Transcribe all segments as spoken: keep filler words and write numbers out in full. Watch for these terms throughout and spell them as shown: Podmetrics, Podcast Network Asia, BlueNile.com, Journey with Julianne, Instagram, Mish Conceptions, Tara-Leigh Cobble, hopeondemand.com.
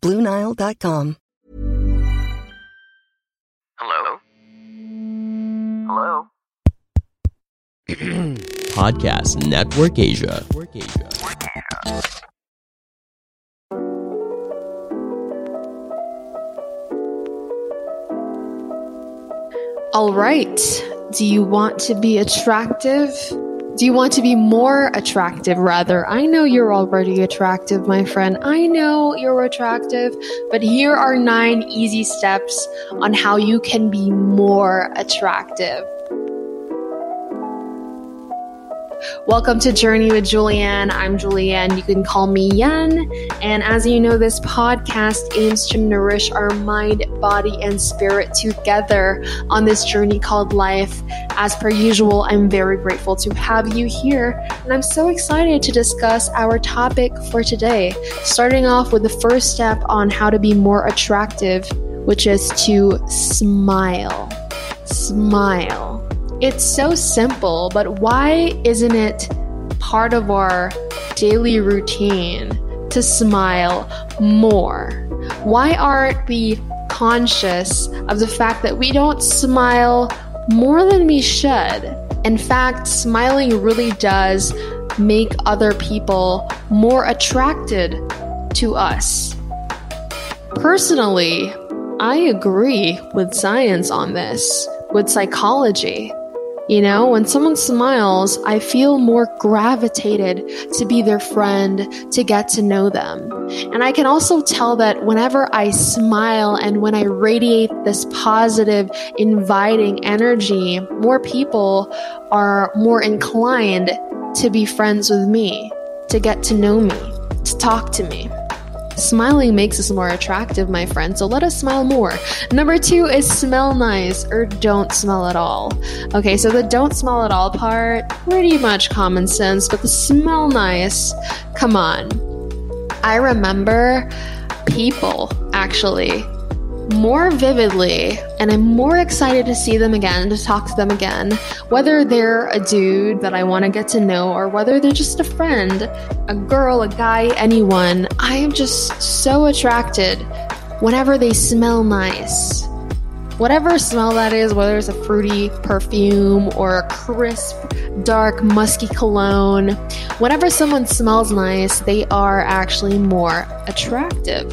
Blue Nile dot com. Hello? Hello? Podcast Network Asia. Network Asia. All right. Do you want to be attractive? Do you want to be more attractive, rather? I know you're already attractive, my friend. I know you're attractive, but here are nine easy steps on how you can be more attractive. Welcome to Journey with Julianne. I'm Julianne. You can call me Yen. And as you know, this podcast aims to nourish our mind, body, and spirit together on this journey called life. As per usual, I'm very grateful to have you here. And I'm so excited to discuss our topic for today, starting off with the first step on how to be more attractive, which is to smile. Smile. It's so simple, but why isn't it part of our daily routine to smile more? Why aren't we conscious of the fact that we don't smile more than we should? In fact, smiling really does make other people more attracted to us. Personally, I agree with science on this, with psychology. You know, when someone smiles, I feel more gravitated to be their friend, to get to know them. And I can also tell that whenever I smile and when I radiate this positive, inviting energy, more people are more inclined to be friends with me, to get to know me, to talk to me. Smiling makes us more attractive, my friend, so let us smile more. Number two is smell nice or don't smell at all. Okay, so the don't smell at all part, pretty much common sense, but the smell nice, come on. I remember people, actually, more vividly, and I'm more excited to see them again, to talk to them again, whether they're a dude that I want to get to know or whether they're just a friend, a girl, a guy, anyone. I am just so attracted whenever they smell nice. Whatever smell that is, whether it's a fruity perfume or a crisp, dark, musky cologne, whenever someone smells nice, they are actually more attractive.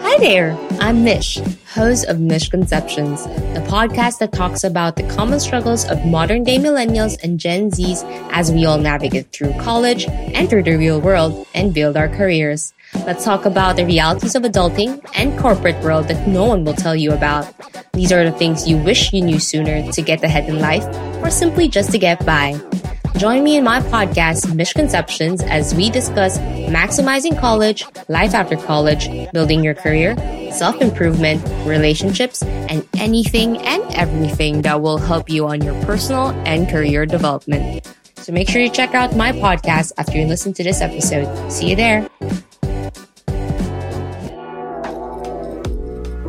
Hi there, I'm Mish, host of Mish Conceptions, the podcast that talks about the common struggles of modern-day millennials and Gen Zs as we all navigate through college, enter the real world, and build our careers. Let's talk about the realities of adulting and corporate world that no one will tell you about. These are the things you wish you knew sooner to get ahead in life or simply just to get by. Join me in my podcast, Misconceptions, as we discuss maximizing college, life after college, building your career, self-improvement, relationships, and anything and everything that will help you on your personal and career development. So make sure you check out my podcast after you listen to this episode. See you there.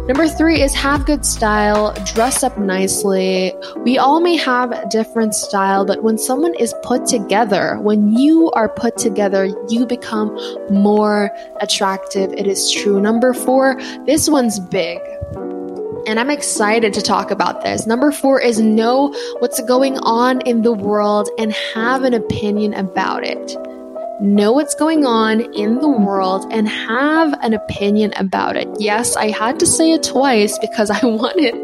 Number three is have good style, dress up nicely. We all may have a different style, but when someone is put together, when you are put together, you become more attractive. It is true. Number four, this one's big, and I'm excited to talk about this. Number four is know what's going on in the world and have an opinion about it. Know what's going on in the world and have an opinion about it. Yes, I had to say it twice because I wanted,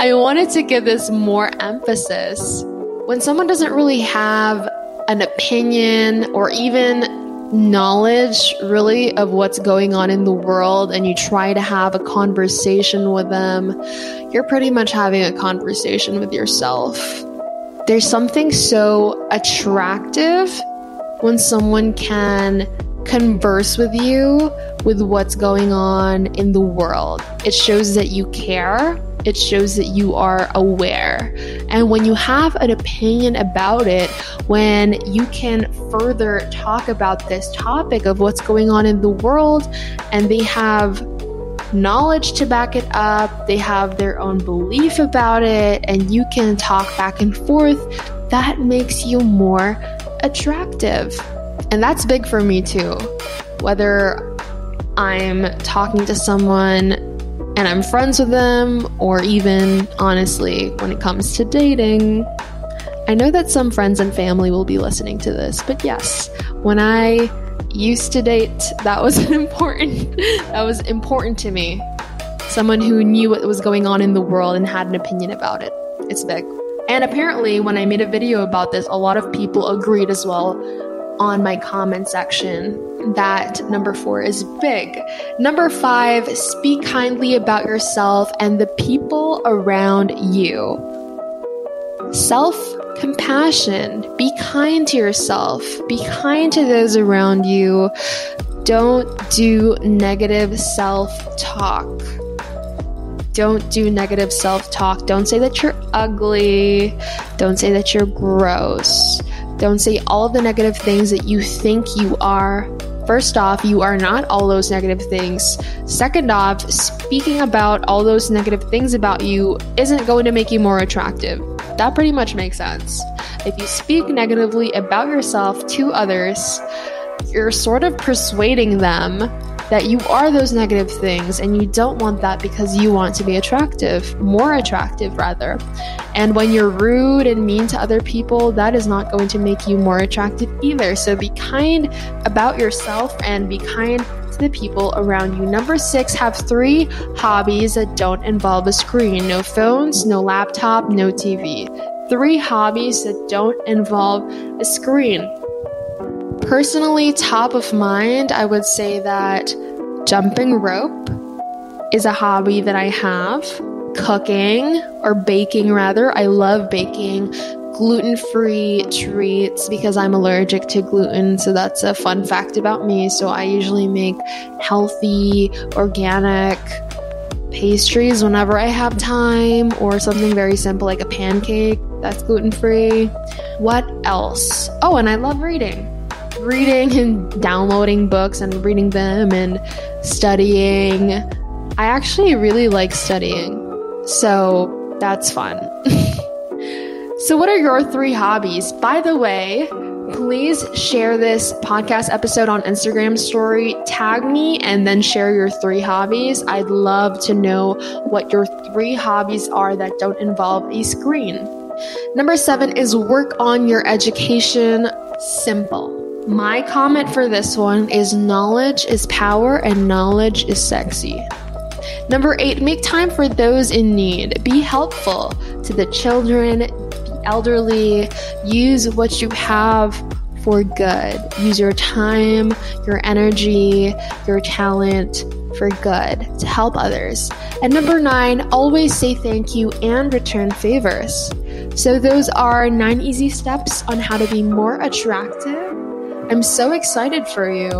I wanted to give this more emphasis. When someone doesn't really have an opinion or even knowledge really of what's going on in the world and you try to have a conversation with them, you're pretty much having a conversation with yourself. There's something so attractive when someone can converse with you with what's going on in the world. It shows that you care. It shows that you are aware. And when you have an opinion about it, when you can further talk about this topic of what's going on in the world, and they have knowledge to back it up, they have their own belief about it, and you can talk back and forth, that makes you more attractive. And that's big for me too. Whether I'm talking to someone and I'm friends with them, or even, honestly, when it comes to dating. I know that some friends and family will be listening to this, but yes, when I used to date, that was an important, that was important to me. Someone who knew what was going on in the world and had an opinion about it. It's big. And apparently, when I made a video about this, a lot of people agreed as well on my comment section. That number four is big. Number five, speak kindly about yourself and the people around you. Self-compassion. Be kind to yourself. Be kind to those around you. Don't do negative self-talk. Don't do negative self-talk. Don't say that you're ugly. Don't say that you're gross. Don't say all of the negative things that you think you are. First off, you are not all those negative things. Second off, speaking about all those negative things about you isn't going to make you more attractive. That pretty much makes sense. If you speak negatively about yourself to others, you're sort of persuading them that you are those negative things, and you don't want that because you want to be attractive, more attractive rather. And when you're rude and mean to other people, that is not going to make you more attractive either. So be kind about yourself and be kind to the people around you. Number six, have three hobbies that don't involve a screen. No phones, no laptop, no T V. Three hobbies that don't involve a screen. Personally, top of mind, I would say that jumping rope is a hobby that I have. Cooking, or baking rather. I love baking gluten-free treats because I'm allergic to gluten, so that's a fun fact about me. So I usually make healthy, organic pastries whenever I have time, or something very simple like a pancake that's gluten-free. What else? Oh, and I love reading. Reading and downloading books and reading them and studying. I actually really like studying, so that's fun. So what are your three hobbies? By the way, please share this podcast episode on Instagram story, tag me, and then share your three hobbies. I'd love to know what your three hobbies are that don't involve a screen. Number seven is work on your education. Simple. My comment for this one is knowledge is power and knowledge is sexy. Number eight, make time for those in need. Be helpful to the children, the elderly. Use what you have for good. Use your time, your energy, your talent for good to help others. And number nine, always say thank you and return favors. So those are nine easy steps on how to be more attractive. I'm so excited for you.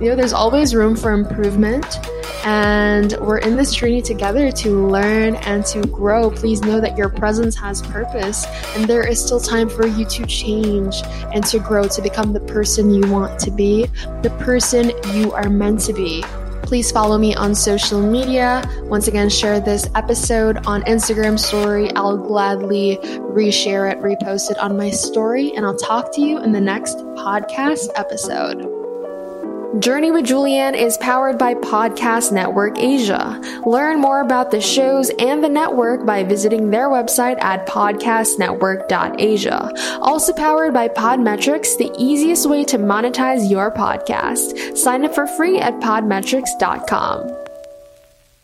You know, there's always room for improvement, and we're in this journey together to learn and to grow. Please know that your presence has purpose, and there is still time for you to change and to grow, to become the person you want to be, the person you are meant to be. Please follow me on social media. Once again, share this episode on Instagram story. I'll gladly reshare it, repost it on my story, and I'll talk to you in the next podcast episode. Journey with Julianne is powered by Podcast Network Asia. Learn more about the shows and the network by visiting their website at podcast network dot asia. Also powered by Podmetrics, the easiest way to monetize your podcast. Sign up for free at podmetrics dot com.